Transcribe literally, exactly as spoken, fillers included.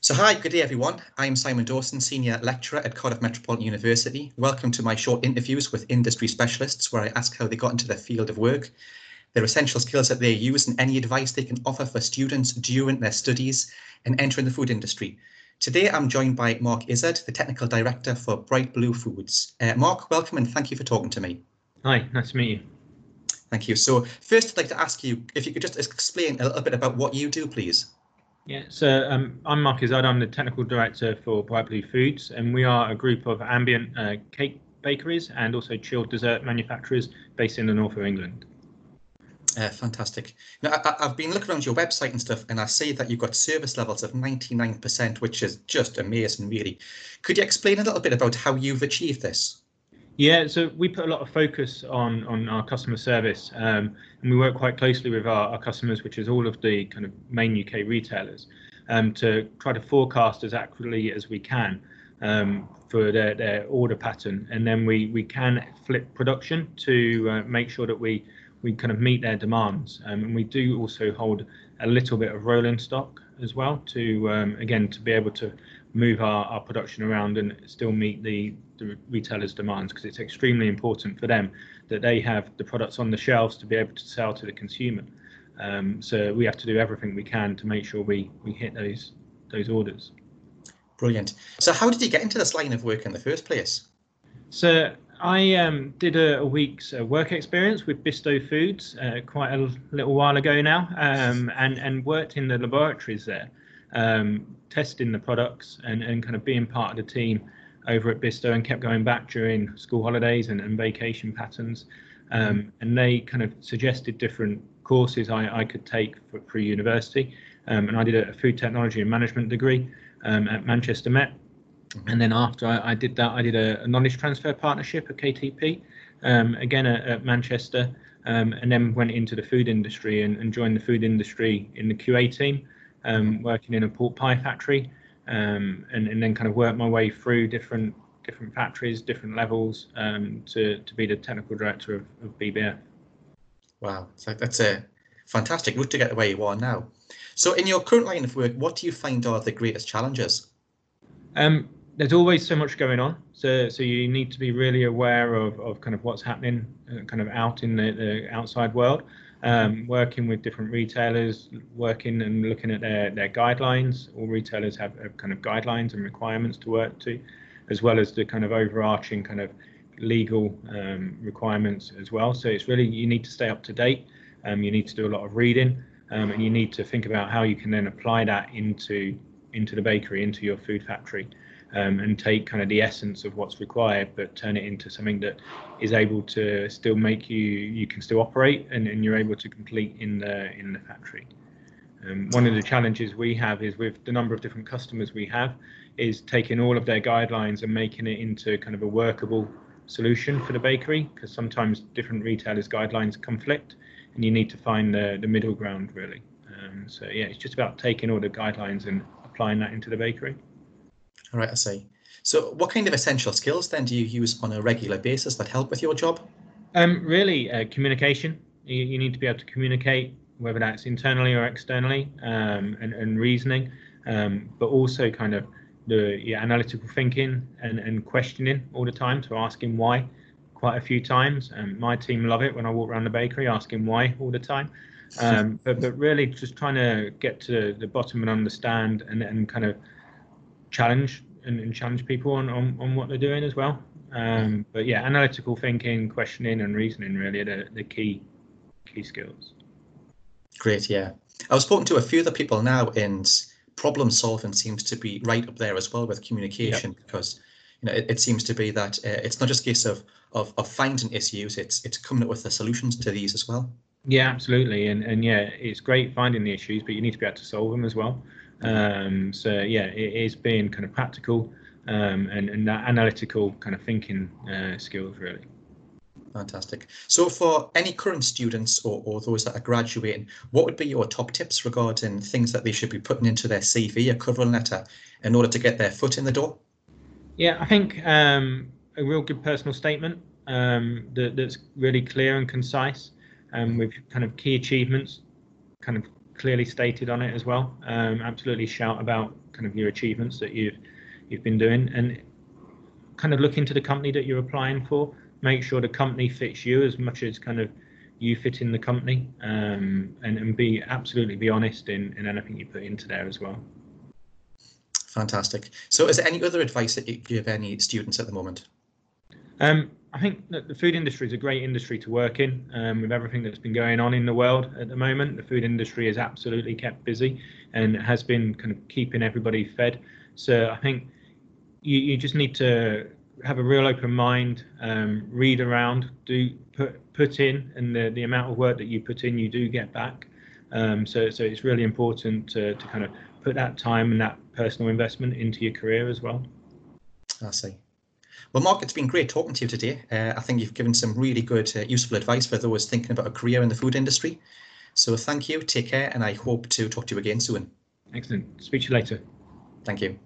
So hi, good day everyone. I am Simon Dawson, Senior Lecturer at Cardiff Metropolitan University. Welcome to my short interviews with industry specialists where I ask how they got into their field of work, their essential skills that they use and any advice they can offer for students during their studies and entering the food industry. Today I'm joined by Mark Izzard, the Technical Director for Bright Blue Foods. Uh, Mark, welcome and thank you for talking to me. Hi, nice to meet you. Thank you. So first I'd like to ask you if you could just explain a little bit about what you do, please. Yeah, so um, I'm Mark Izzard, I'm the Technical Director for Bright Blue Foods, and we are a group of ambient uh, cake bakeries and also chilled dessert manufacturers based in the north of England. Uh, fantastic. Now, I, I've been looking around your website and stuff, and I see that you've got service levels of ninety-nine percent, which is just amazing, really. Could you explain a little bit about how you've achieved this? Yeah, so we put a lot of focus on, on our customer service um, and we work quite closely with our, our customers, which is all of the kind of main U K retailers, um, to try to forecast as accurately as we can um, for their, their order pattern. And then we, we can flip production to uh, make sure that we, we kind of meet their demands. Um, and we do also hold a little bit of rolling stock as well to, um, again, to be able to move our, our production around and still meet the, the retailer's demands, because it's extremely important for them that they have the products on the shelves to be able to sell to the consumer. Um, so we have to do everything we can to make sure we, we hit those, those orders. Brilliant. So how did you get into this line of work in the first place? So I um, did a, a week's uh, work experience with Bisto Foods uh, quite a little while ago now, um, and, and worked in the laboratories there. Um, testing the products and, and kind of being part of the team over at Bisto, and kept going back during school holidays and, and vacation patterns. Um, and they kind of suggested different courses I, I could take for, for university. Um, and I did a food technology and management degree um, at Manchester Met. And then after I, I did that, I did a, a knowledge transfer partnership at K T P, um, again at, at Manchester, um, and then went into the food industry and, and joined the food industry in the Q A team. Um, working in a pork pie factory, um, and, and then kind of worked my way through different different factories, different levels, um, to, to be the technical director of, of B B F. Wow, so that's a fantastic route to get where you are now. So in your current line of work, what do you find are the greatest challenges? Um, there's always so much going on, so so you need to be really aware of, of kind of what's happening uh, kind of out in the, the outside world. Um, working with different retailers, working and looking at their, their guidelines. All retailers have, have kind of guidelines and requirements to work to, as well as the kind of overarching kind of legal um, requirements as well. So it's really, you need to stay up to date, um, you need to do a lot of reading, um, and you need to think about how you can then apply that into, into the bakery, into your food factory, um, and take kind of the essence of what's required, but turn it into something that is able to still make you, you can still operate and, and you're able to complete in the, in the factory. Um, one of the challenges we have is with the number of different customers we have is taking all of their guidelines and making it into kind of a workable solution for the bakery, because sometimes different retailers' guidelines conflict and you need to find the, the middle ground really. Um, so yeah, it's just about taking all the guidelines and applying that into the bakery. All right, I see. So what kind of essential skills then do you use on a regular basis that help with your job? Um, really, uh, communication. You, you need to be able to communicate, whether that's internally or externally, um, and, and reasoning, um, but also kind of the yeah, analytical thinking and, and questioning all the time, so asking why quite a few times. Um, my team love it when I walk around the bakery asking why all the time. Um, but, but really just trying to get to the bottom and understand and, and kind of challenge and, and challenge people on, on, on what they're doing as well. Um, but yeah, analytical thinking, questioning and reasoning really are the, the key key skills. Great, yeah. I was talking to a few other people now and problem solving seems to be right up there as well with communication. Yep. Because you know, it, it seems to be that uh, it's not just a case of, of, of finding issues, it's, it's coming up with the solutions to these as well. Yeah, absolutely. And, and yeah, it's great finding the issues, but you need to be able to solve them as well. Um, so yeah, it is being kind of practical um, and, and that analytical kind of thinking uh, skills really. Fantastic. So for any current students or, or those that are graduating, what would be your top tips regarding things that they should be putting into their C V or cover letter in order to get their foot in the door? Yeah, I think um, a real good personal statement um, that, that's really clear and concise, um, with kind of key achievements, kind of clearly stated on it as well. Um, absolutely shout about kind of your achievements that you've you've been doing, and kind of look into the company that you're applying for. Make sure the company fits you as much as kind of you fit in the company, um, and, and be absolutely be honest in, in anything you put into there as well. Fantastic. So is there any other advice that you give any students at the moment? Um, I think that the food industry is a great industry to work in, um, with everything that's been going on in the world at the moment. The food industry is absolutely kept busy and has been kind of keeping everybody fed. So I think you, you just need to have a real open mind, um, read around, do put put in, and the, the amount of work that you put in, you do get back. Um, so, so it's really important to, to kind of put that time and that personal investment into your career as well. I see. Well, Mark, it's been great talking to you today. Uh, I think you've given some really good, uh, useful advice for those thinking about a career in the food industry. So thank you, take care, and I hope to talk to you again soon. Excellent. Speak to you later. Thank you.